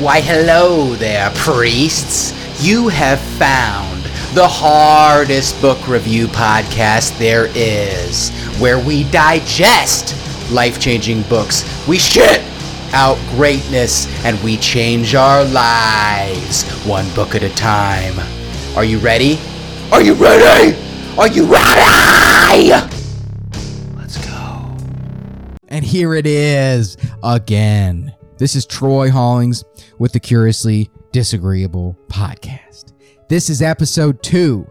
Why hello there, priests. You have found the hardest book review podcast there is, where we digest life-changing books, we shit out greatness, and we change our lives one book at a time. Are you ready? Are you ready? Are you ready? Let's go. And here it is again. This is Troy Hollings with the Curiously Disagreeable podcast. This is episode 2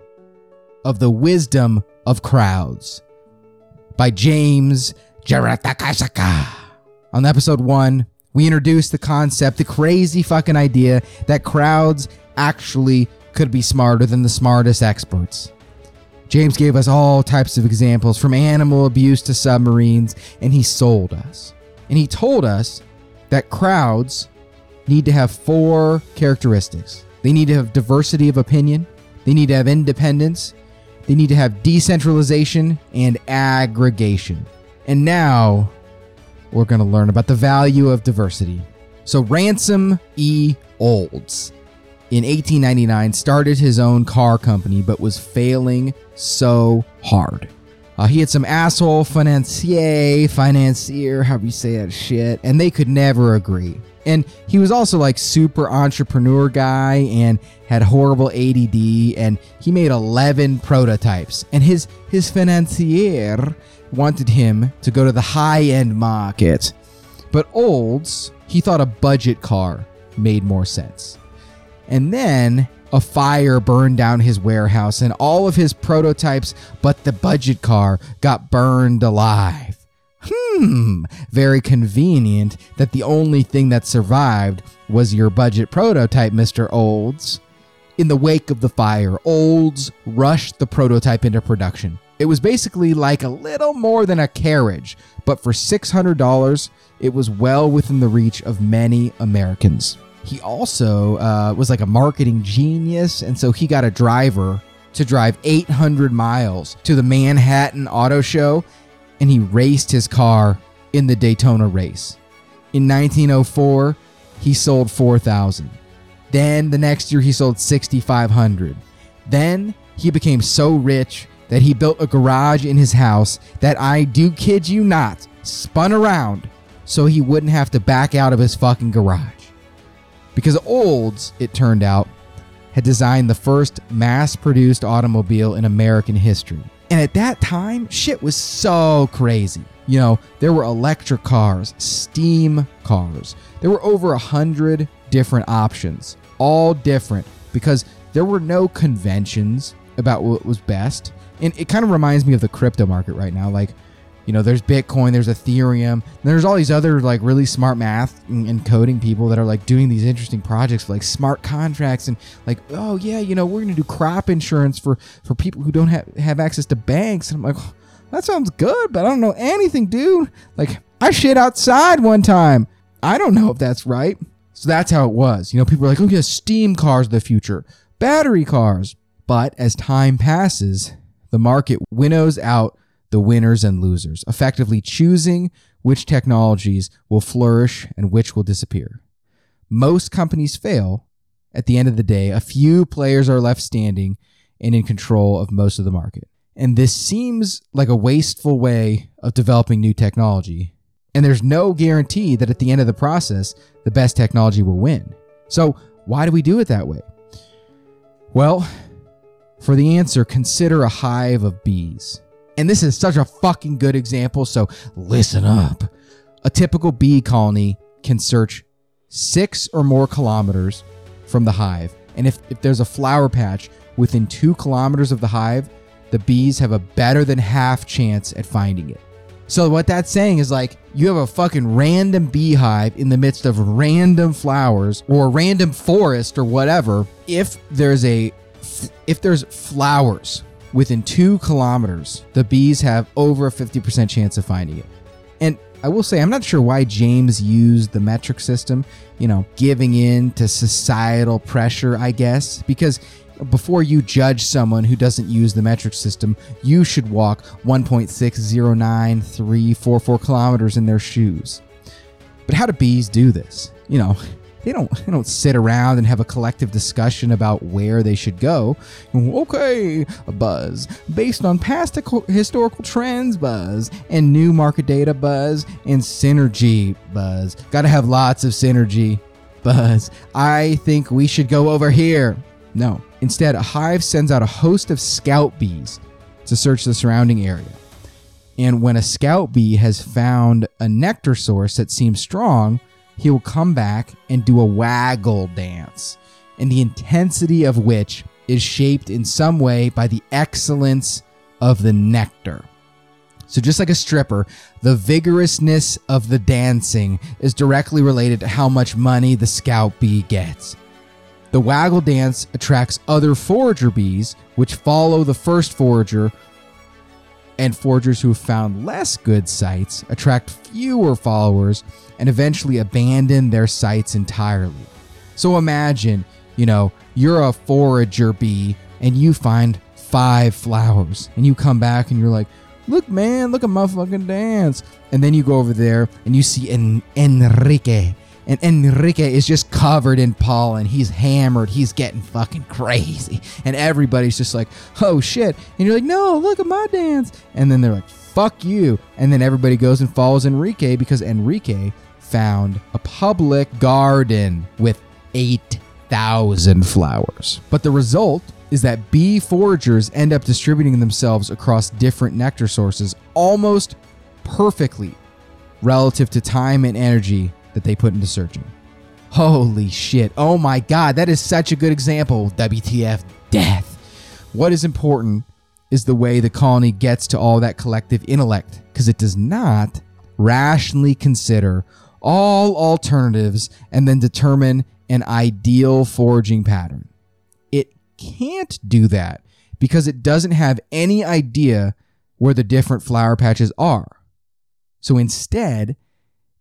of The Wisdom of Crowds by James Surowiecki. On episode 1, we introduced the concept, the crazy fucking idea that crowds actually could be smarter than the smartest experts. James gave us all types of examples, from animal abuse to submarines, and he sold us. And he told us that crowds need to have 4 characteristics. They need to have diversity of opinion. They need to have independence. They need to have decentralization and aggregation. And now we're going to learn about the value of diversity. So Ransom E. Olds in 1899 started his own car company, but was failing so hard. He had some asshole financier, however you say that shit, and they could never agree. And he was also like super entrepreneur guy and had horrible ADD, and he made 11 prototypes. And his financier wanted him to go to the high-end market. But Olds, he thought a budget car made more sense. And then a fire burned down his warehouse and all of his prototypes, but the budget car got burned alive. Very convenient that the only thing that survived was your budget prototype, Mr. Olds. In the wake of the fire, Olds rushed the prototype into production. It was basically like a little more than a carriage, but for $600, it was well within the reach of many Americans. He also was like a marketing genius, and so he got a driver to drive 800 miles to the Manhattan Auto Show, and he raced his car in the Daytona race. In 1904, he sold 4,000. Then the next year, he sold 6,500. Then he became so rich that he built a garage in his house that, I do kid you not, spun around so he wouldn't have to back out of his fucking garage. Because Olds, it turned out, had designed the first mass-produced automobile in American history. And at that time, shit was so crazy. You know, there were electric cars, steam cars. There were over 100 different options, all different, because there were no conventions about what was best. And it kind of reminds me of the crypto market right now. Like, you know, there's Bitcoin, there's Ethereum, and there's all these other like really smart math and coding people that are like doing these interesting projects like smart contracts and like, oh yeah, you know, we're going to do crop insurance for people who don't have access to banks. And I'm like, oh, that sounds good, but I don't know anything, dude. Like, I shit outside one time. I don't know if that's right. So that's how it was. You know, people are like, oh yeah, steam cars of the future, battery cars. But as time passes, the market winnows out the winners and losers, effectively choosing which technologies will flourish and which will disappear. Most companies fail. At the end of the day, a few players are left standing and in control of most of the market. And this seems like a wasteful way of developing new technology. And there's no guarantee that at the end of the process, the best technology will win. So why do we do it that way? Well, for the answer, consider a hive of bees. And this is such a fucking good example, so listen up. A typical bee colony can search 6 or more kilometers from the hive. And if there's a flower patch within 2 kilometers of the hive, the bees have a better than half chance at finding it. So what that's saying is like, you have a fucking random beehive in the midst of random flowers or a random forest or whatever. If there's flowers within 2 kilometers, the bees have over a 50% chance of finding it. And I will say, I'm not sure why James used the metric system, you know, giving in to societal pressure, I guess, because before you judge someone who doesn't use the metric system, you should walk 1.609344 kilometers in their shoes. But how do bees do this? You know, They don't sit around and have a collective discussion about where they should go. Okay, Buzz. Based on past historical trends, Buzz. And new market data, Buzz. And synergy, Buzz. Gotta have lots of synergy, Buzz. I think we should go over here. No. Instead, a hive sends out a host of scout bees to search the surrounding area. And when a scout bee has found a nectar source that seems strong, he will come back and do a waggle dance, and the intensity of which is shaped in some way by the excellence of the nectar. So just like a stripper, the vigorousness of the dancing is directly related to how much money the scout bee gets. The waggle dance attracts other forager bees, which follow the first forager, and foragers who have found less good sites attract fewer followers and eventually abandon their sites entirely. So imagine, you're a forager bee and you find 5 flowers and you come back and you're like, look, man, look at my fucking dance. And then you go over there and you see Enrique. And Enrique is just covered in pollen. He's hammered. He's getting fucking crazy. And everybody's just like, oh, shit. And you're like, no, look at my dance. And then they're like, fuck you. And then everybody goes and follows Enrique because Enrique found a public garden with 8,000 flowers. But the result is that bee foragers end up distributing themselves across different nectar sources almost perfectly relative to time and energy that they put into searching. Holy shit. Oh my God. That is such a good example. WTF death. What is important is the way the colony gets to all that collective intellect, because it does not rationally consider all alternatives and then determine an ideal foraging pattern. It can't do that because it doesn't have any idea where the different flower patches are. So instead,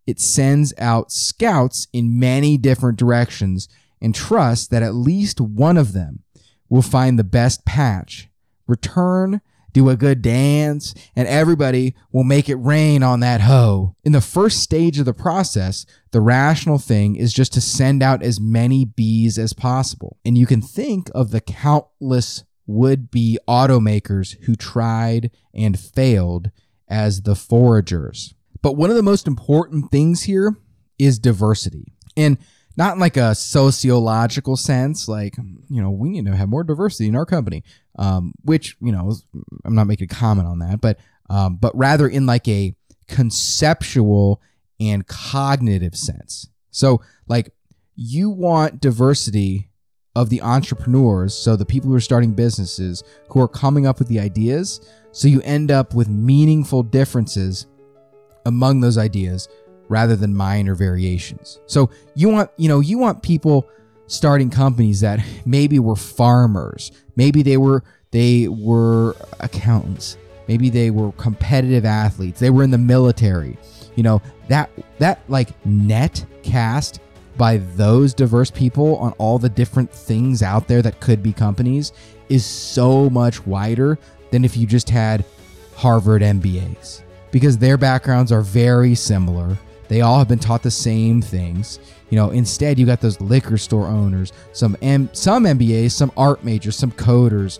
it sends out scouts in many different directions and trusts that at least one of them will find the best patch, return, do a good dance, and everybody will make it rain on that hoe. In the first stage of the process, the rational thing is just to send out as many bees as possible. And you can think of the countless would-be automakers who tried and failed as the foragers. But one of the most important things here is diversity. And not in like a sociological sense, like, we need to have more diversity in our company, which, I'm not making a comment on that, but rather in like a conceptual and cognitive sense. So like you want diversity of the entrepreneurs, so the people who are starting businesses, who are coming up with the ideas, so you end up with meaningful differences among those ideas rather than minor variations. So you want people starting companies that maybe were farmers, maybe they were accountants, maybe they were competitive athletes, they were in the military. That like net cast by those diverse people on all the different things out there that could be companies is so much wider than if you just had Harvard MBAs. Because their backgrounds are very similar. They all have been taught the same things. Instead you got those liquor store owners, some MBAs, some art majors, some coders.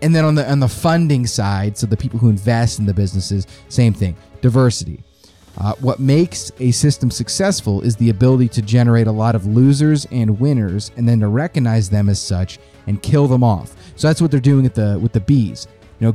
And then on the funding side, so the people who invest in the businesses, same thing, diversity. What makes a system successful is the ability to generate a lot of losers and winners and then to recognize them as such and kill them off. So that's what they're doing with the bees.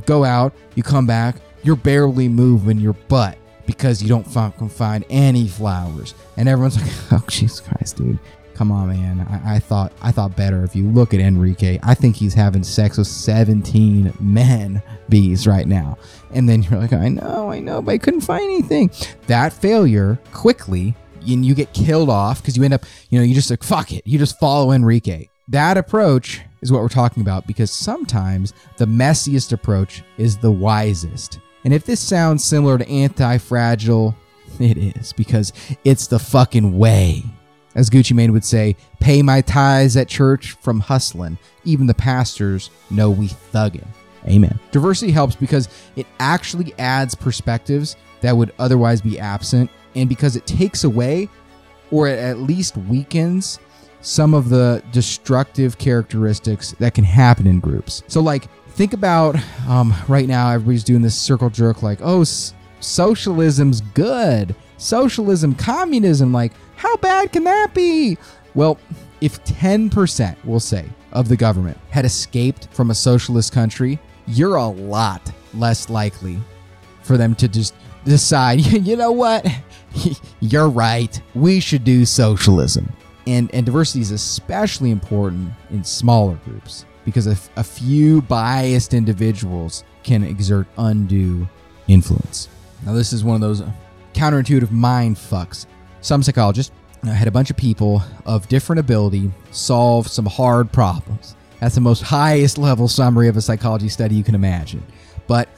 Go out, you come back, you're barely moving your butt because you don't find any flowers. And everyone's like, oh, Jesus Christ, dude. Come on, man. I thought better of you. Look at Enrique. I think he's having sex with 17 men bees right now. And then you're like, I know, but I couldn't find anything. That failure quickly, and you get killed off because you end up, you just like, fuck it. You just follow Enrique. That approach is what we're talking about, because sometimes the messiest approach is the wisest. And if this sounds similar to Anti-Fragile, it is, because it's the fucking way. As Gucci Mane would say, pay my tithes at church from hustling. Even the pastors know we thuggin'. Amen. Diversity helps because it actually adds perspectives that would otherwise be absent, and because it takes away or it at least weakens some of the destructive characteristics that can happen in groups. So, like, think about right now everybody's doing this circle jerk, like, oh, socialism's good. Socialism, communism, like, how bad can that be? Well, if 10%, we'll say, of the government had escaped from a socialist country, you're a lot less likely for them to just decide, you know what, you're right, we should do socialism. And diversity is especially important in smaller groups because a few biased individuals can exert undue influence. Now, this is one of those counterintuitive mind fucks. Some psychologists had a bunch of people of different ability solve some hard problems. That's the most highest level summary of a psychology study you can imagine. But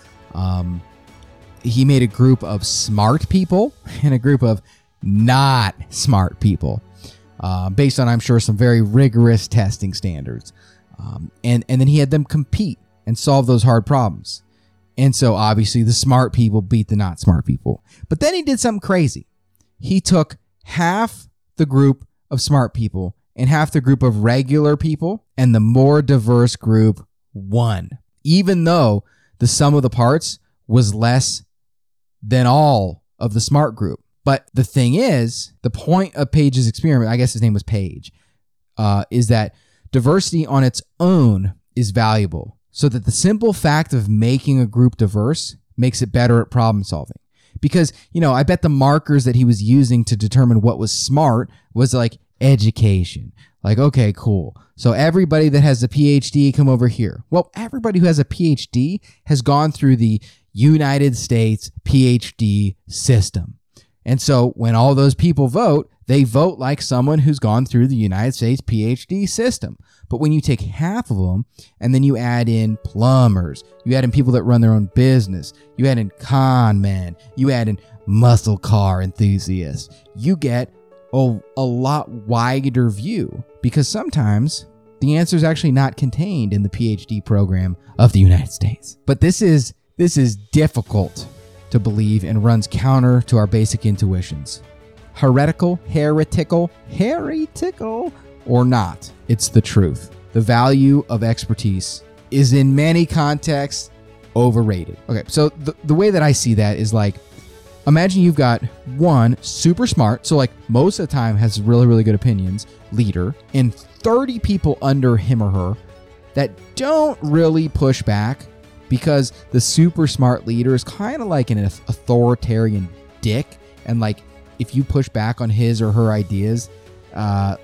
he made a group of smart people and a group of not smart people. Based on, I'm sure, some very rigorous testing standards. And then he had them compete and solve those hard problems. And so, obviously, the smart people beat the not smart people. But then he did something crazy. He took half the group of smart people and half the group of regular people, and the more diverse group won, even though the sum of the parts was less than all of the smart group. But the thing is, the point of Page's experiment, I guess his name was Page, is that diversity on its own is valuable, so that the simple fact of making a group diverse makes it better at problem solving. Because, you know, I bet the markers that he was using to determine what was smart was like education. Like, okay, cool. So everybody that has a PhD, come over here. Well, everybody who has a PhD has gone through the United States PhD system. And so when all those people vote, they vote like someone who's gone through the United States PhD system. But when you take half of them and then you add in plumbers, you add in people that run their own business, you add in con men, you add in muscle car enthusiasts, you get a lot wider view, because sometimes the answer is actually not contained in the PhD program of the United States. But this is difficult to believe and runs counter to our basic intuitions. Heretical or not, it's the truth. The value of expertise is in many contexts overrated. Okay, so the way that I see that is, like, imagine you've got one super smart, so like most of the time has really, really good opinions, leader, and 30 people under him or her that don't really push back, because the super smart leader is kind of like an authoritarian dick. And like, if you push back on his or her ideas,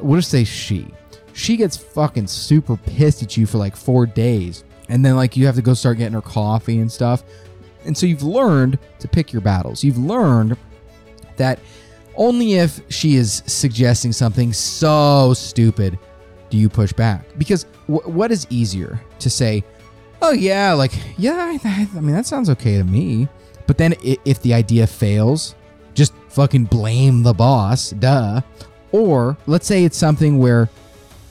we'll just say she gets fucking super pissed at you for like 4 days. And then like you have to go start getting her coffee and stuff. And so you've learned to pick your battles. You've learned that only if she is suggesting something so stupid do you push back. Because what is easier to say, oh, yeah, like, yeah, I mean, that sounds okay to me. But then if the idea fails, just fucking blame the boss, duh. Or let's say it's something where,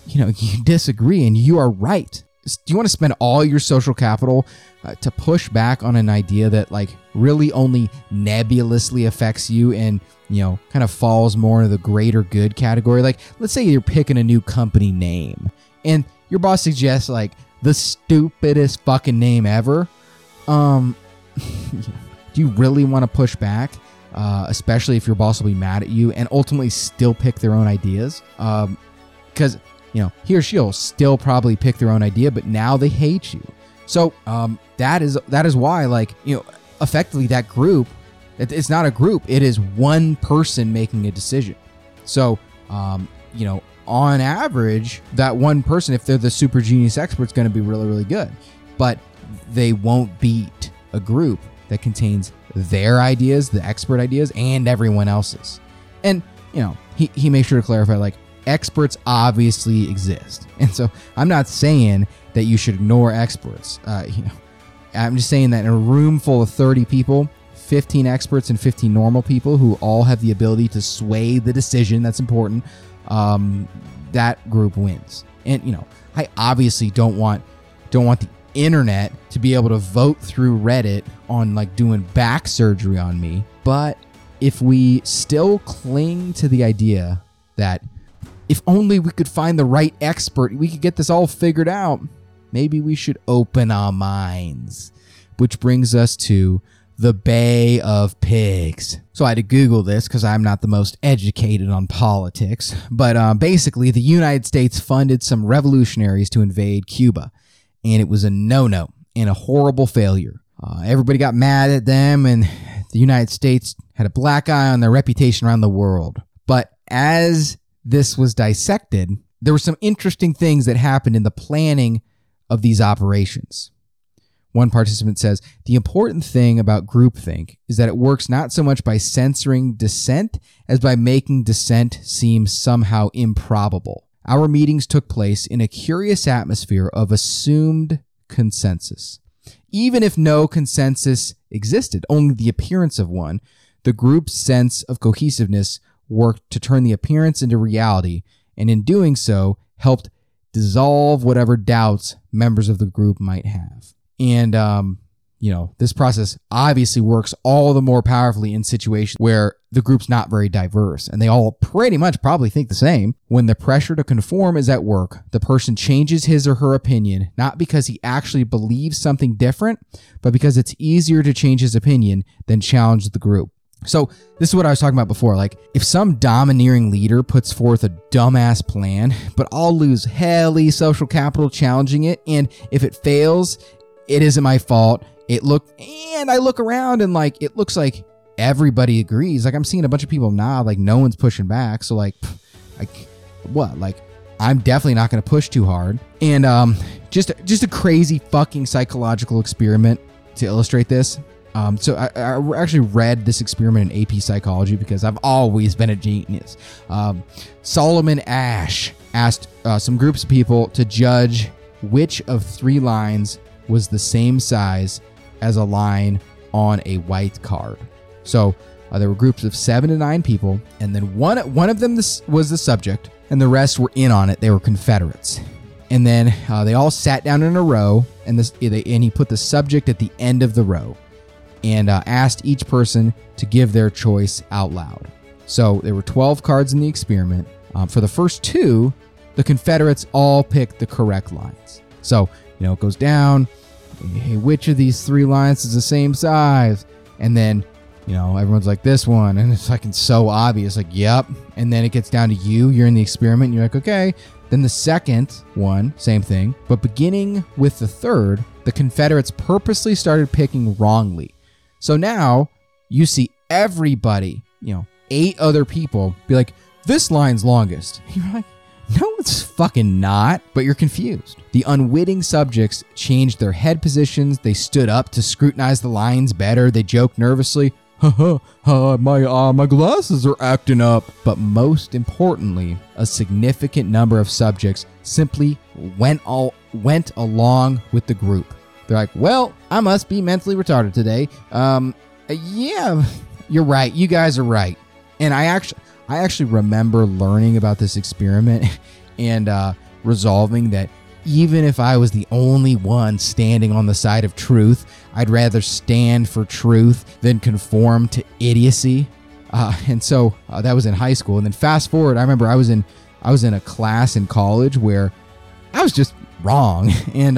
you know, you disagree and you are right. Do you want to spend all your social capital to push back on an idea that, like, really only nebulously affects you and, you know, kind of falls more into the greater good category? Like, let's say you're picking a new company name and your boss suggests, like, the stupidest fucking name ever. Do you really want to push back? Especially if your boss will be mad at you and ultimately still pick their own ideas. Because, you know, he or she'll still probably pick their own idea, but now they hate you. So that is why, like, you know, effectively that group, it's not a group. It is one person making a decision. So, you know, on average, that one person, if they're the super genius expert, is going to be really, really good. But they won't beat a group that contains their ideas, the expert ideas, and everyone else's. And, you know, he makes sure to clarify, like, experts obviously exist. And so I'm not saying that you should ignore experts. You know, I'm just saying that in a room full of 30 people, 15 experts and 15 normal people who all have the ability to sway the decision that's important, that group wins. And, you know, I obviously don't want the internet to be able to vote through Reddit on, like, doing back surgery on me. But if we still cling to the idea that if only we could find the right expert, we could get this all figured out. Maybe we should open our minds. Which brings us to the Bay of Pigs. So I had to Google this because I'm not the most educated on politics. But basically, the United States funded some revolutionaries to invade Cuba. And it was a no-no and a horrible failure. Everybody got mad at them, and the United States had a black eye on their reputation around the world. But as this was dissected, there were some interesting things that happened in the planning of these operations. One participant says, the important thing about groupthink is that it works not so much by censoring dissent as by making dissent seem somehow improbable. Our meetings took place in a curious atmosphere of assumed consensus. Even if no consensus existed, only the appearance of one, the group's sense of cohesiveness worked to turn the appearance into reality, and in doing so, helped dissolve whatever doubts members of the group might have. And, this process obviously works all the more powerfully in situations where the group's not very diverse and they all pretty much probably think the same. When the pressure to conform is at work, the person changes his or her opinion, not because he actually believes something different, but because it's easier to change his opinion than challenge the group. So this is what I was talking about before. Like, if some domineering leader puts forth a dumbass plan, but I'll lose helly social capital challenging it. And if it fails, it isn't my fault. I look around and it looks like everybody agrees. I'm seeing a bunch of people nod, no one's pushing back. So I'm definitely not going to push too hard. And just a crazy fucking psychological experiment to illustrate this. So I actually read this experiment in AP psychology because I've always been a genius. Solomon Asch asked some groups of people to judge which of three lines was the same size as a line on a white card. So there were groups of 7 to 9 people, and then one of them was the subject, and the rest were in on it. They were Confederates. And then they all sat down in a row, and he put the subject at the end of the row, and asked each person to give their choice out loud. So there were 12 cards in the experiment. For the first two, the Confederates all picked the correct lines. So, it goes down, hey, which of these three lines is the same size? And then, everyone's like, this one. And it's so obvious, yep. And then it gets down to you're in the experiment, and you're okay. Then the second one, same thing. But beginning with the third, the Confederates purposely started picking wrongly. So now you see everybody, 8 other people be like, this line's longest. And you're like, no, it's fucking not. But you're confused. The unwitting subjects changed their head positions. They stood up to scrutinize the lines better. They joked nervously, my glasses are acting up. But most importantly, a significant number of subjects simply went along with the group. They're like, well, I must be mentally retarded today. Yeah, you're right. You guys are right. And I actually remember learning about this experiment and resolving that even if I was the only one standing on the side of truth, I'd rather stand for truth than conform to idiocy. And so that was in high school. And then fast forward, I remember I was in a class in college where I was just wrong. And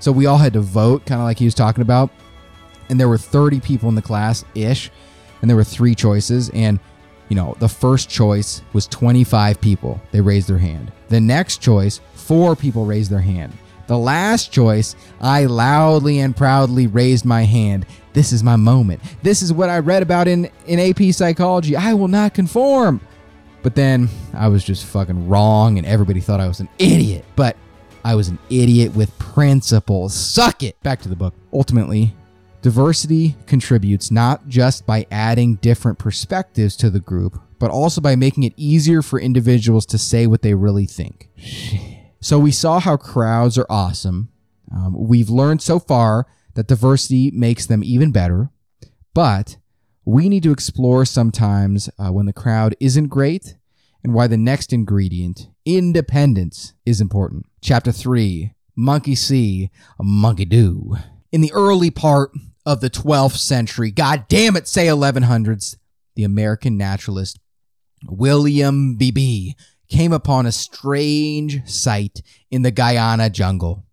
so we all had to vote, kind of like he was talking about. And there were 30 people in the class-ish, and there were 3 choices. And, the first choice was 25 people. They raised their hand. The next choice, 4 people raised their hand. The last choice, I loudly and proudly raised my hand. This is my moment. This is what I read about in AP psychology. I will not conform. But then I was just fucking wrong, and everybody thought I was an idiot. But I was an idiot with principles. Suck it. Back to the book. Ultimately, diversity contributes not just by adding different perspectives to the group, but also by making it easier for individuals to say what they really think. So we saw how crowds are awesome. We've learned so far that diversity makes them even better. But we need to explore sometimes when the crowd isn't great, and why the next ingredient, independence, is important. Chapter 3, Monkey See, Monkey Do. In the early part of the 12th century, 1100s, the American naturalist William Beebe came upon a strange sight in the Guyana jungle.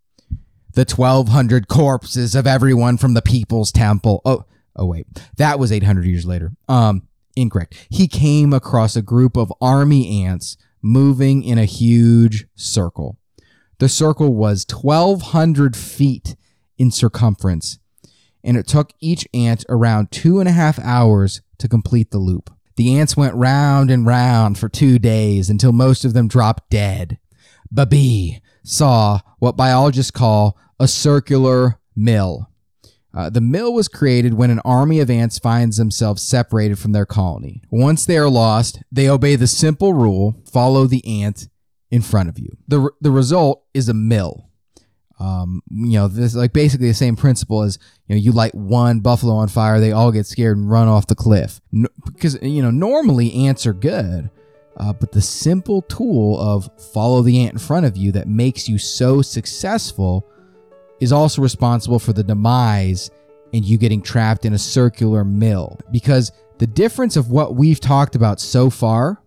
The 1,200 corpses of everyone from the People's Temple. Oh, wait, that was 800 years later. Incorrect. He came across a group of army ants moving in a huge circle. The circle was 1,200 feet in circumference, and it took each ant around 2.5 hours to complete the loop. The ants went round and round for 2 days until most of them dropped dead. Beebe saw what biologists call a circular mill. The mill was created when an army of ants finds themselves separated from their colony. Once they are lost, they obey the simple rule, follow the ant in front of you. The result is a mill. This is like basically the same principle as, you light one buffalo on fire, they all get scared and run off the cliff. Because normally ants are good. But the simple tool of follow the ant in front of you that makes you so successful is also responsible for the demise and you getting trapped in a circular mill. Because the difference of what we've talked about so far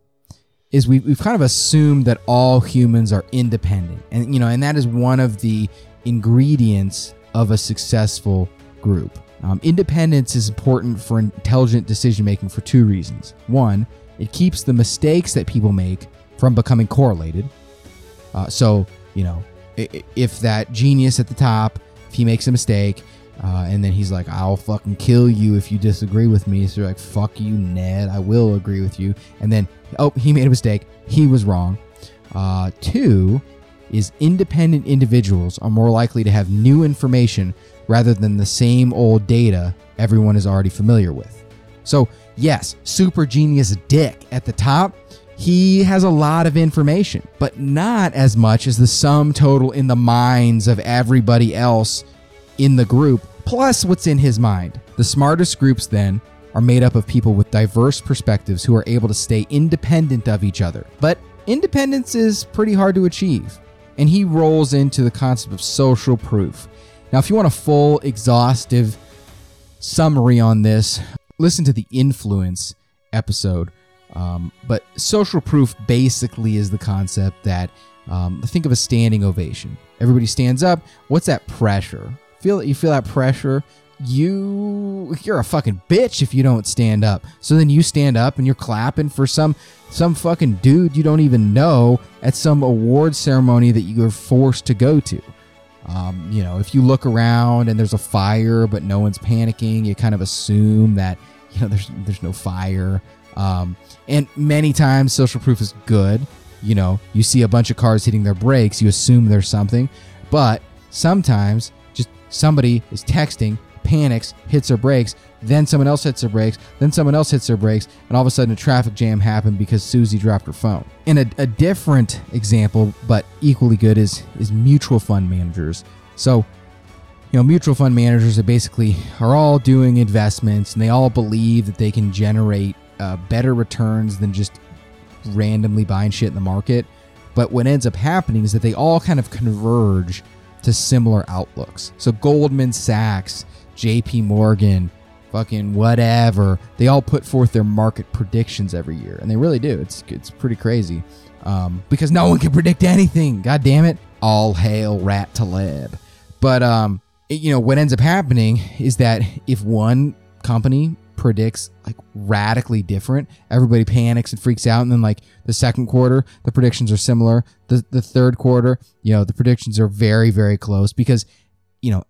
is we've kind of assumed that all humans are independent. And, and that is one of the ingredients of a successful group. Independence is important for intelligent decision making for two reasons. One, it keeps the mistakes that people make from becoming correlated. So, if that genius at the top, if he makes a mistake, and then he's like, I'll fucking kill you if you disagree with me. So you're like, fuck you, Ned, I will agree with you. And then, he made a mistake. He was wrong. Two is independent individuals are more likely to have new information rather than the same old data everyone is already familiar with. So, yes, super genius dick at the top, he has a lot of information, but not as much as the sum total in the minds of everybody else in the group, plus what's in his mind. The smartest groups then are made up of people with diverse perspectives who are able to stay independent of each other. But independence is pretty hard to achieve, and he rolls into the concept of social proof. Now, if you want a full, exhaustive summary on this, listen to the influence episode, but social proof basically is the concept that think of a standing ovation. Everybody stands up. What's that pressure? You feel that pressure? You're a fucking bitch if you don't stand up. So then you stand up and you're clapping for some fucking dude you don't even know at some award ceremony that you were forced to go to. If you look around and there's a fire, but no one's panicking, you kind of assume that, there's no fire. And many times social proof is good. You see a bunch of cars hitting their brakes, you assume there's something, but sometimes just somebody is texting, panics, hits their brakes, then someone else hits their brakes, then someone else hits their brakes, and all of a sudden a traffic jam happened because Susie dropped her phone. And a different example, but equally good, is mutual fund managers. So, mutual fund managers are basically all doing investments, and they all believe that they can generate better returns than just randomly buying shit in the market. But what ends up happening is that they all kind of converge to similar outlooks. So Goldman Sachs, JP Morgan, fucking whatever, they all put forth their market predictions every year, and they really do. It's pretty crazy, because no one can predict anything. God damn it! All hail Rat Taleb. But what ends up happening is that if one company predicts like radically different, everybody panics and freaks out, and then like the second quarter the predictions are similar. The third quarter, the predictions are very, very close because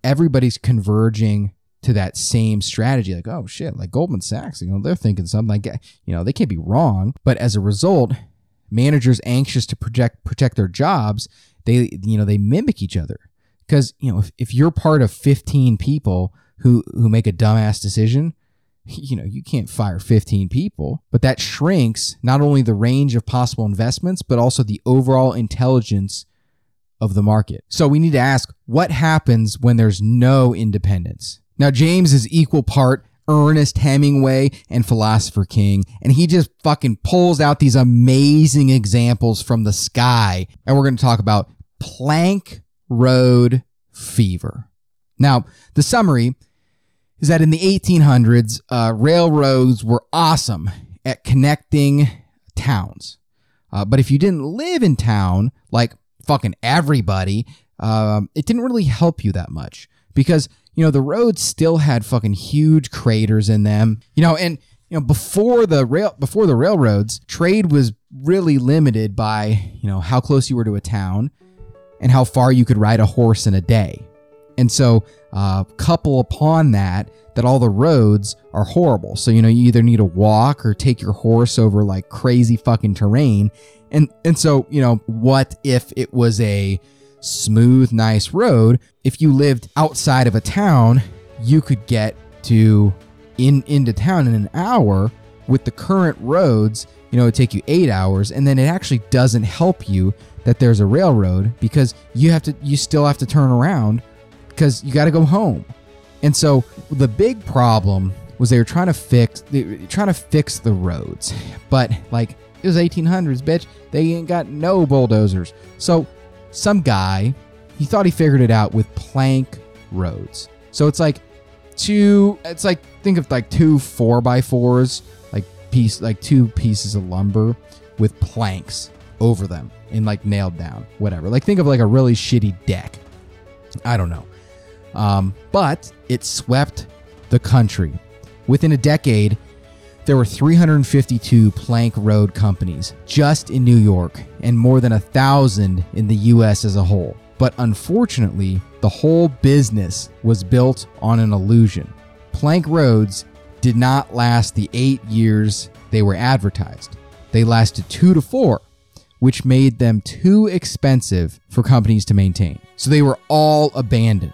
everybody's converging to that same strategy. Like, oh shit, like Goldman Sachs, they're thinking something like, they can't be wrong. But as a result, managers anxious to protect their jobs, they mimic each other. Because, if you're part of 15 people who make a dumbass decision, you can't fire 15 people, but that shrinks not only the range of possible investments, but also the overall intelligence of the market. So we need to ask, what happens when there's no independence? Now, James is equal part Ernest Hemingway and Philosopher King, and he just fucking pulls out these amazing examples from the sky. And we're going to talk about Plank Road fever. Now, the summary is that in the 1800s, railroads were awesome at connecting towns. But if you didn't live in town, like fucking everybody, it didn't really help you that much because, you know, the roads still had fucking huge craters in them, you know, and, you know, before the railroads, trade was really limited by, you know, how close you were to a town and how far you could ride a horse in a day. And so couple upon that all the roads are horrible. So, you know, you either need to walk or take your horse over like crazy fucking terrain. And so, you know, what if it was a smooth, nice road? If you lived outside of a town, you could get to into town in an hour. With the current roads, you know, it would take you 8 hours, and then it actually doesn't help you that there's a railroad because you still have to turn around because you got to go home. And so the big problem was they were trying to fix the roads, but like it was 1800s, bitch. They ain't got no bulldozers. So some guy, he thought he figured it out with plank roads. So think of 2 4x4s, two pieces of lumber with planks over them and like nailed down, whatever. Like think of like a really shitty deck. I don't know. But it swept the country. Within a decade, there were 352 plank road companies just in New York and more than 1,000 in the U.S. as a whole. But unfortunately, the whole business was built on an illusion. Plank roads did not last the 8 years they were advertised. They lasted 2 to 4, which made them too expensive for companies to maintain. So they were all abandoned.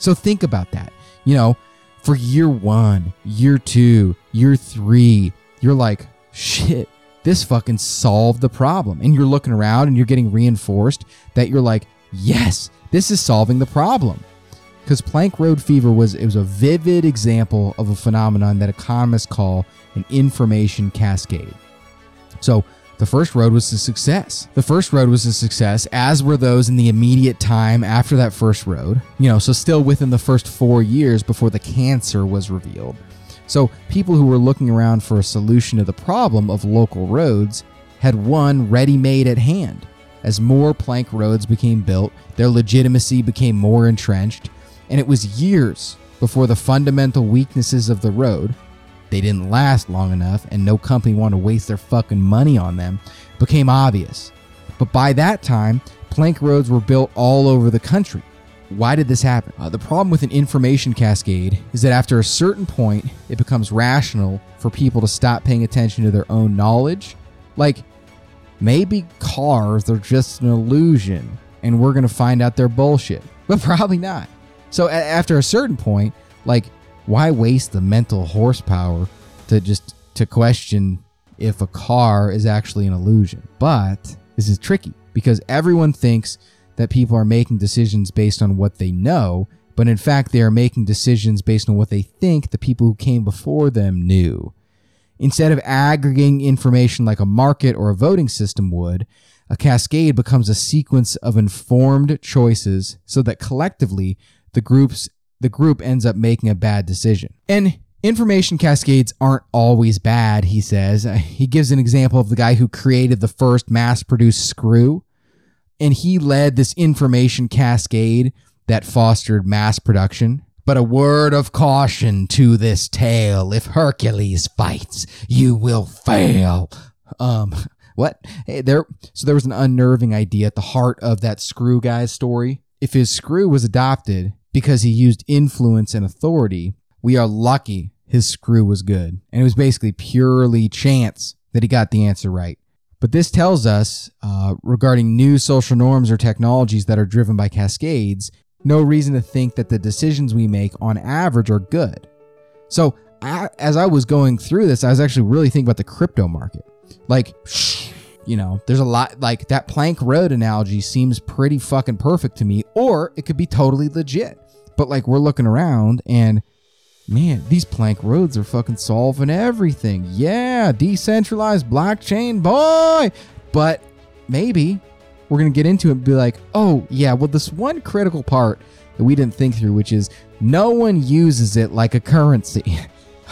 So think about that. You know, for year 1, year 2, year 3, you're like, shit, this fucking solved the problem. And you're looking around and you're getting reinforced that you're like, yes, this is solving the problem. Because plank road fever was a vivid example of a phenomenon that economists call an information cascade. So the first road was a success. As were those in the immediate time after that first road. You know, so still within the first 4 years before the cancer was revealed. So people who were looking around for a solution to the problem of local roads had one ready-made at hand. As more plank roads became built, their legitimacy became more entrenched, and it was years before the fundamental weaknesses of the road, they didn't last long enough and no company wanted to waste their fucking money on them, became obvious. But by that time, plank roads were built all over the country. Why did this happen? The problem with an information cascade is that after a certain point, it becomes rational for people to stop paying attention to their own knowledge. Like, maybe cars are just an illusion and we're going to find out they're bullshit, but probably not. So after a certain point, like, why waste the mental horsepower to question if a car is actually an illusion? But this is tricky because everyone thinks that people are making decisions based on what they know, but in fact they are making decisions based on what they think the people who came before them knew. Instead of aggregating information like a market or a voting system would, a cascade becomes a sequence of informed choices so that collectively the group ends up making a bad decision. And information cascades aren't always bad, he says. He gives an example of the guy who created the first mass-produced screw, and he led this information cascade that fostered mass production. But a word of caution to this tale. If Hercules fights, you will fail. What? Hey, there was an unnerving idea at the heart of that screw guy's story. If his screw was adopted because he used influence and authority, we are lucky his screw was good. And it was basically purely chance that he got the answer right. But this tells us, regarding new social norms or technologies that are driven by cascades, no reason to think that the decisions we make on average are good. So as I was going through this, I was actually really thinking about the crypto market. Like, you know, there's a lot, like that plank road analogy seems pretty fucking perfect to me, or it could be totally legit. But like, we're looking around and man, these plank roads are fucking solving everything. Yeah, decentralized blockchain, boy. But maybe we're going to get into it and be like, oh yeah, well this one critical part that we didn't think through, which is no one uses it like a currency.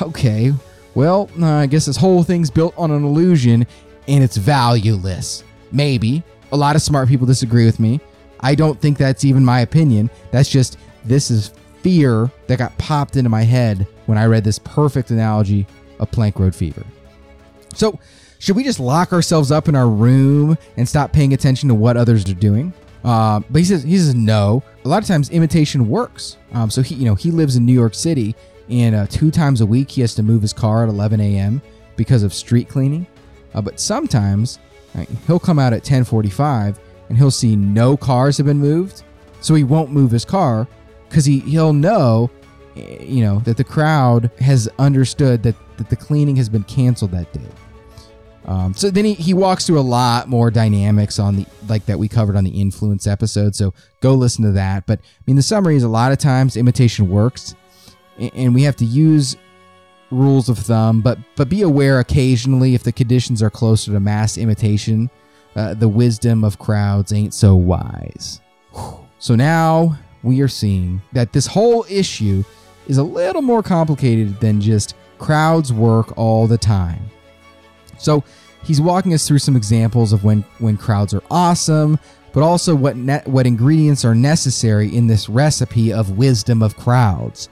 Okay, well, I guess this whole thing's built on an illusion and it's valueless. Maybe. A lot of smart people disagree with me. I don't think that's even my opinion. That's just, this is fear that got popped into my head when I read this perfect analogy of Plank Road Fever. So, should we just lock ourselves up in our room and stop paying attention to what others are doing? But he says no. A lot of times imitation works. So he lives in New York City, and 2 times a week he has to move his car at 11 a.m. because of street cleaning. But sometimes he'll come out at 10:45 and he'll see no cars have been moved, so he won't move his car because he'll know, that the crowd has understood that the cleaning has been canceled that day. So then he walks through a lot more dynamics on that we covered on the influence episode. So go listen to that. But I mean, the summary is a lot of times imitation works, and we have to use rules of thumb, but be aware occasionally if the conditions are closer to mass imitation, the wisdom of crowds ain't so wise. So now we are seeing that this whole issue is a little more complicated than just crowds work all the time. So he's walking us through some examples of when crowds are awesome, but also what ingredients are necessary in this recipe of wisdom of crowds.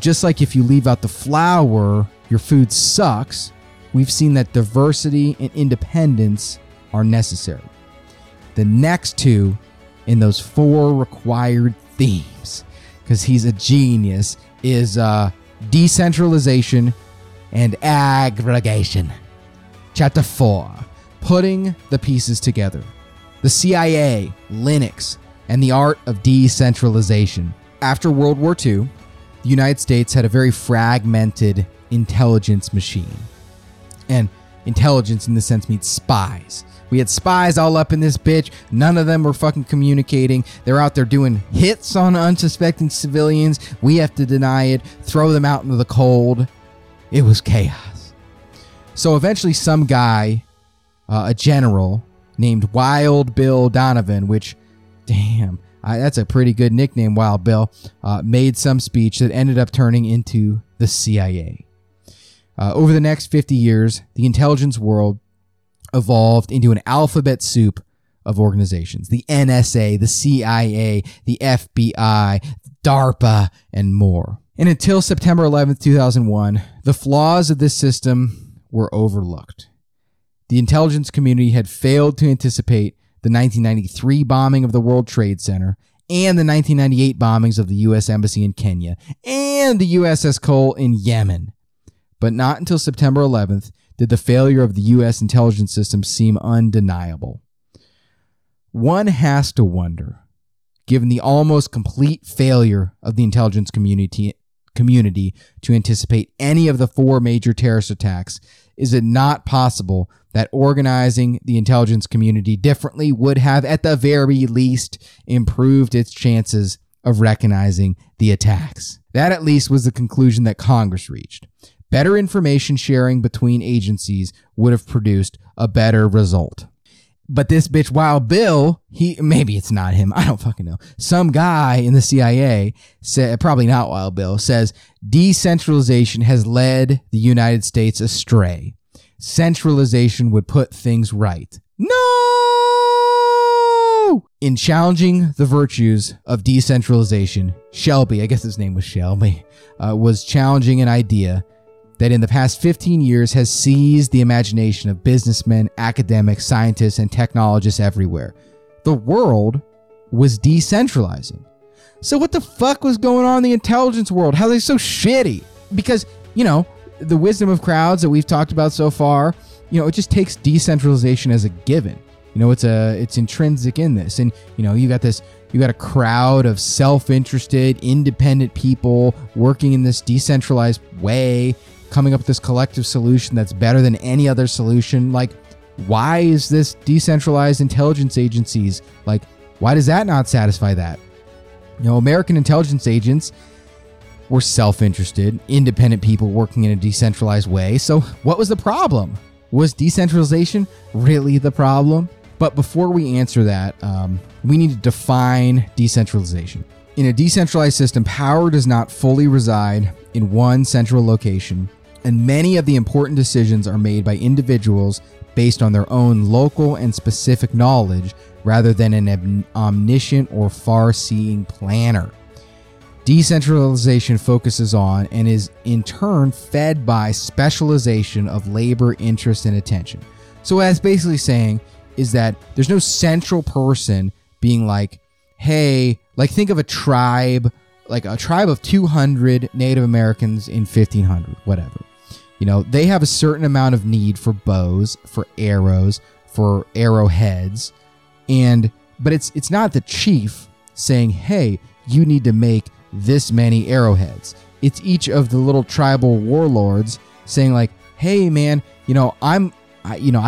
Just like if you leave out the flour, your food sucks. We've seen that diversity and independence are necessary. The next two in those 4 required themes, because he's a genius, is decentralization and aggregation. Chapter 4, putting the pieces together. The CIA, Linux, and the art of decentralization. After World War II, the United States had a very fragmented intelligence machine. And intelligence in this sense means spies. We had spies all up in this bitch. None of them were fucking communicating. They're out there doing hits on unsuspecting civilians. We have to deny it, throw them out into the cold. It was chaos. So eventually some guy, a general named Wild Bill Donovan, which, damn, that's a pretty good nickname, Wild Bill, made some speech that ended up turning into the CIA. Over the next 50 years, the intelligence world evolved into an alphabet soup of organizations. The NSA, the CIA, the FBI, DARPA, and more. And until September 11th, 2001, the flaws of this system were overlooked. The intelligence community had failed to anticipate the 1993 bombing of the World Trade Center and the 1998 bombings of the U.S. Embassy in Kenya and the USS Cole in Yemen. But not until September 11th did the failure of the U.S. intelligence system seem undeniable. One has to wonder, given the almost complete failure of the intelligence community to anticipate any of the 4 major terrorist attacks, is it not possible that organizing the intelligence community differently would have, at the very least, improved its chances of recognizing the attacks? That, at least, was the conclusion that Congress reached. Better information sharing between agencies would have produced a better result. But this bitch, Wild Bill, maybe it's not him, I don't fucking know. Some guy in the CIA, probably not Wild Bill, says decentralization has led the United States astray. Centralization would put things right. No! In challenging the virtues of decentralization, Shelby, I guess his name was Shelby, was challenging an idea that in the past 15 years has seized the imagination of businessmen, academics, scientists, and technologists everywhere. The world was decentralizing. So what the fuck was going on in the intelligence world? How are they so shitty? Because, the wisdom of crowds that we've talked about so far, it just takes decentralization as a given. It's intrinsic in this. And, you got a crowd of self-interested, independent people working in this decentralized way, coming up with this collective solution that's better than any other solution. Like, why is this decentralized intelligence agencies? Like, why does that not satisfy that? American intelligence agents were self-interested, independent people working in a decentralized way. So what was the problem? Was decentralization really the problem? But before we answer that, we need to define decentralization. In a decentralized system, power does not fully reside in one central location, and many of the important decisions are made by individuals based on their own local and specific knowledge rather than an omniscient or far-seeing planner. Decentralization focuses on and is in turn fed by specialization of labor, interest, and attention. So what that's basically saying is that there's no central person being like, hey, like think of a tribe, like a tribe of 200 Native Americans in 1500, whatever. You know, they have a certain amount of need for bows, for arrows, for arrowheads, but it's not the chief saying, hey, you need to make this many arrowheads. It's each of the little tribal warlords saying like, hey man, you know, I'd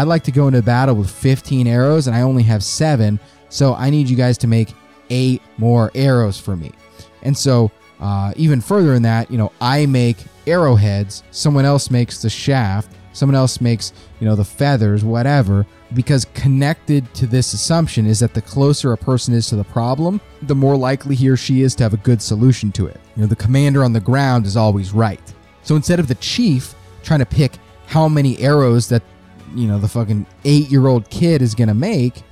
like to go into battle with 15 arrows and I only have 7, so I need you guys to make 8 more arrows for me. And so even further than that, you know, I make arrowheads, someone else makes the shaft, someone else makes, you know, the feathers, whatever, because connected to this assumption is that the closer a person is to the problem, the more likely he or she is to have a good solution to it. You know, the commander on the ground is always right. So instead of the chief trying to pick how many arrows that, you know, the fucking 8-year-old kid is going to make,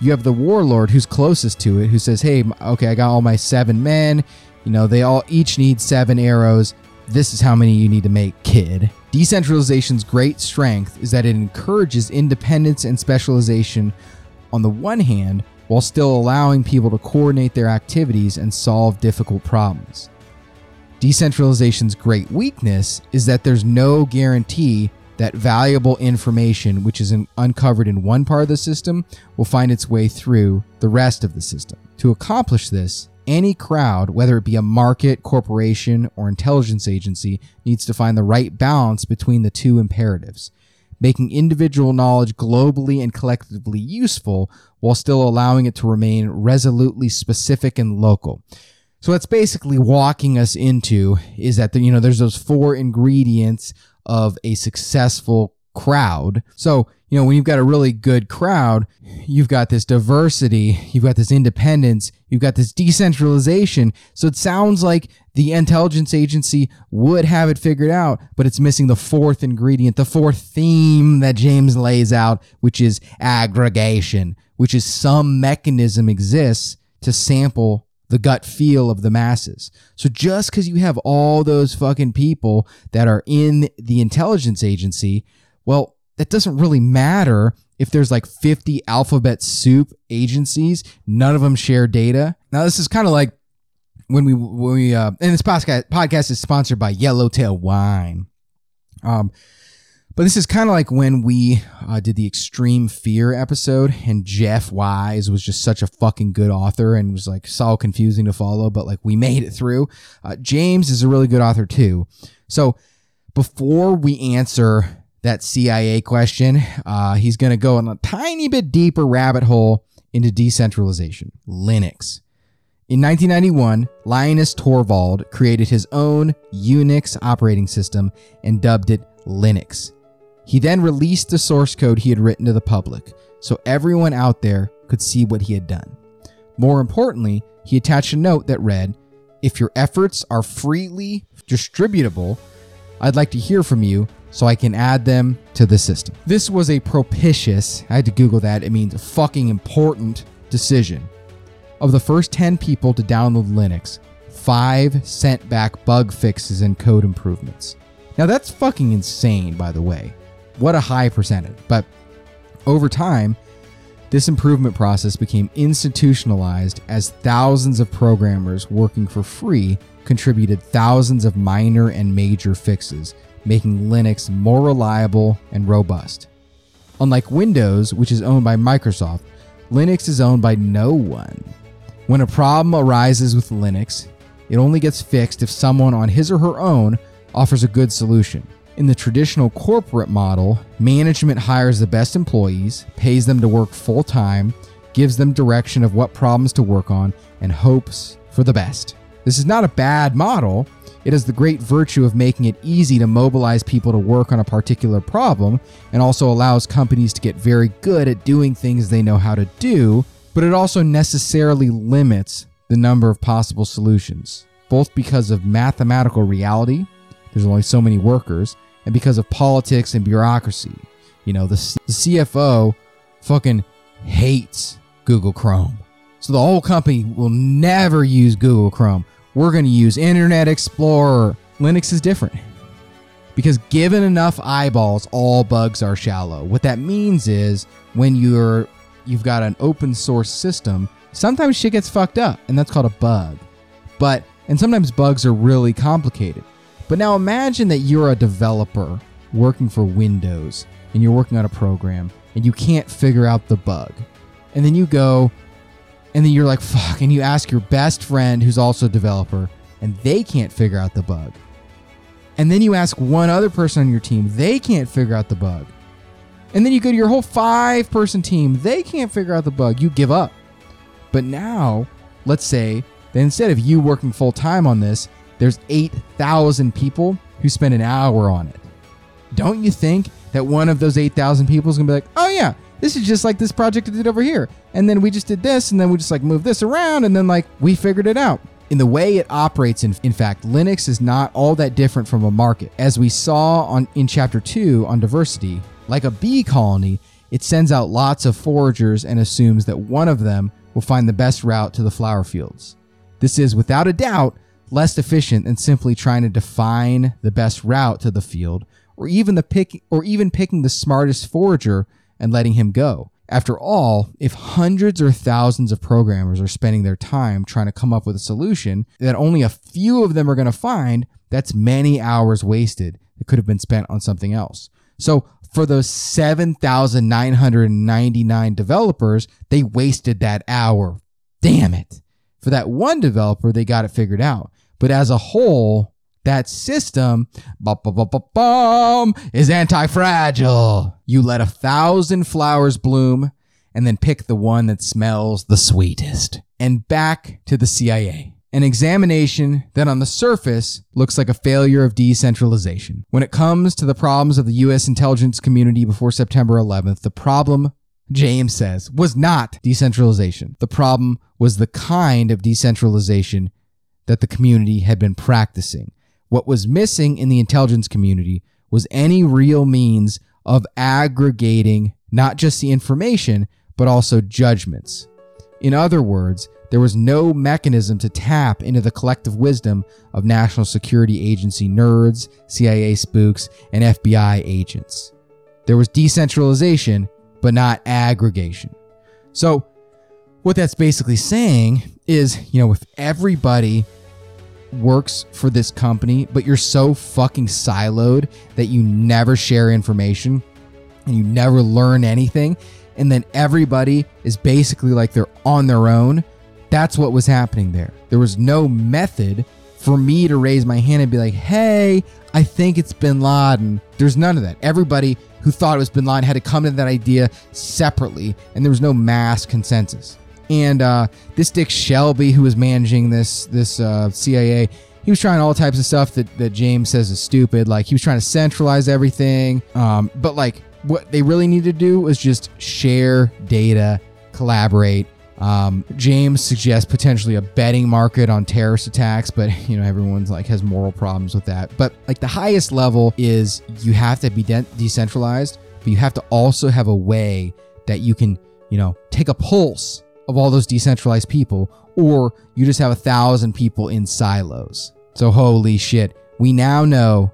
you have the warlord who's closest to it who says, hey, okay, I got all my 7 men. You know, they all each need 7 arrows. This is how many you need to make, kid. Decentralization's great strength is that it encourages independence and specialization on the one hand, while still allowing people to coordinate their activities and solve difficult problems. Decentralization's great weakness is that there's no guarantee that valuable information, which is uncovered in one part of the system, will find its way through the rest of the system. To accomplish this, any crowd, whether it be a market, corporation, or intelligence agency, needs to find the right balance between the two imperatives, making individual knowledge globally and collectively useful while still allowing it to remain resolutely specific and local. So that's basically walking us into is that, you know, there's those 4 ingredients of a successful crowd. So, you know, when you've got a really good crowd, you've got this diversity, you've got this independence, you've got this decentralization. So it sounds like the intelligence agency would have it figured out, but it's missing the 4th ingredient, the 4th theme that James lays out, which is aggregation, which is some mechanism exists to sample the gut feel of the masses. So just because you have all those fucking people that are in the intelligence agency, well, that doesn't really matter if there's like 50 alphabet soup agencies, none of them share data. Now, this is kind of like when we and this podcast is sponsored by Yellowtail Wine. But this is kind of like when we did the Extreme Fear episode and Jeff Wise was just such a fucking good author and was like so confusing to follow, but like we made it through. James is a really good author too. So before we answer that CIA question, he's going to go on a tiny bit deeper rabbit hole into decentralization, Linux. In 1991, Linus Torvalds created his own Unix operating system and dubbed it Linux. He then released the source code he had written to the public, so everyone out there could see what he had done. More importantly, he attached a note that read, "If your efforts are freely distributable, I'd like to hear from you so I can add them to the system." This was a propitious, I had to Google that, it means a fucking important decision. Of the first 10 people to download Linux, 5 sent back bug fixes and code improvements. Now that's fucking insane, by the way. What a high percentage. But over time, this improvement process became institutionalized as thousands of programmers working for free contributed thousands of minor and major fixes, making Linux more reliable and robust. Unlike Windows, which is owned by Microsoft, Linux is owned by no one. When a problem arises with Linux, it only gets fixed if someone on his or her own offers a good solution. In the traditional corporate model, management hires the best employees, pays them to work full-time, gives them direction of what problems to work on, and hopes for the best. This is not a bad model. It has the great virtue of making it easy to mobilize people to work on a particular problem, and also allows companies to get very good at doing things they know how to do, but it also necessarily limits the number of possible solutions, both because of mathematical reality, there's only so many workers, and because of politics and bureaucracy. You know, the CFO fucking hates Google Chrome. So the whole company will never use Google Chrome. We're going to use Internet Explorer. Linux is different. Because given enough eyeballs, all bugs are shallow. What that means is when you've got an open source system, sometimes shit gets fucked up, and that's called a bug. And sometimes bugs are really complicated. But now imagine that you're a developer working for Windows, and you're working on a program, and you can't figure out the bug. And then you go, and then you're like, fuck, and you ask your best friend who's also a developer, and they can't figure out the bug. And then you ask one other person on your team, they can't figure out the bug. And then you go to your whole 5-person team, they can't figure out the bug. You give up. But now, let's say that instead of you working full time on this, there's 8,000 people who spend an hour on it. Don't you think that one of those 8,000 people is going to be like, oh yeah, this is just like this project I did over here. And then we just did this, and then we just like moved this around, and then like we figured it out. In the way it operates, in fact, Linux is not all that different from a market. As we saw in Chapter 2 on diversity, like a bee colony, it sends out lots of foragers and assumes that one of them will find the best route to the flower fields. This is, without a doubt, less efficient than simply trying to define the best route to the field, or even picking the smartest forager and letting him go. After all, if hundreds or thousands of programmers are spending their time trying to come up with a solution that only a few of them are going to find, that's many hours wasted that could have been spent on something else. So for those 7,999 developers, they wasted that hour. Damn it. For that one developer, they got it figured out. But as a whole, that system is anti-fragile. You let 1,000 flowers bloom and then pick the one that smells the sweetest. And back to the CIA. An examination that on the surface looks like a failure of decentralization. When it comes to the problems of the U.S. intelligence community before September 11th, the problem, James says, was not decentralization. The problem was the kind of decentralization that the community had been practicing. What was missing in the intelligence community was any real means of aggregating not just the information, but also judgments. In other words, there was no mechanism to tap into the collective wisdom of National Security Agency nerds, CIA spooks, and FBI agents. There was decentralization, but not aggregation. So what that's basically saying is, you know, if everybody works for this company, but you're so fucking siloed that you never share information and you never learn anything, and then everybody is basically like they're on their own. That's what was happening there. There was no method for me to raise my hand and be like, hey, I think it's bin Laden. There's none of that. Everybody who thought it was bin Laden had to come to that idea separately, and there was no mass consensus. And this Dick Shelby, who was managing this CIA, he was trying all types of stuff that James says is stupid. Like, he was trying to centralize everything. But like what they really needed to do was just share data, collaborate. James suggests potentially a betting market on terrorist attacks, but you know, everyone's like has moral problems with that. But like the highest level is you have to be decentralized, but you have to also have a way that you can, you know, take a pulse of all those decentralized people, or you just have 1,000 people in silos. So holy shit. We now know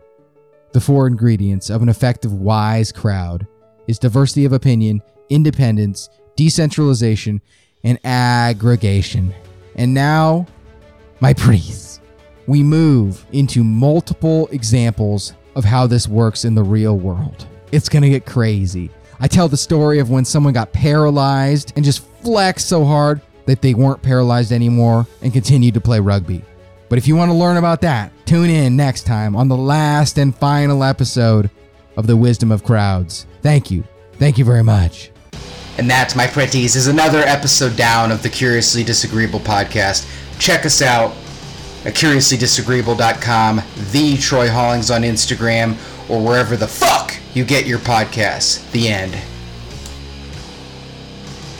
the 4 ingredients of an effective wise crowd is diversity of opinion, independence, decentralization, and aggregation. And now, my priests, we move into multiple examples of how this works in the real world. It's going to get crazy. I tell the story of when someone got paralyzed and just flexed so hard that they weren't paralyzed anymore and continued to play rugby. But if you want to learn about that, tune in next time on the last and final episode of The Wisdom of Crowds. Thank you. Thank you very much. And that, my pretties, is another episode down of the Curiously Disagreeable podcast. Check us out at CuriouslyDisagreeable.com, the Troy Hollings on Instagram, or wherever the fuck you get your podcasts. The end.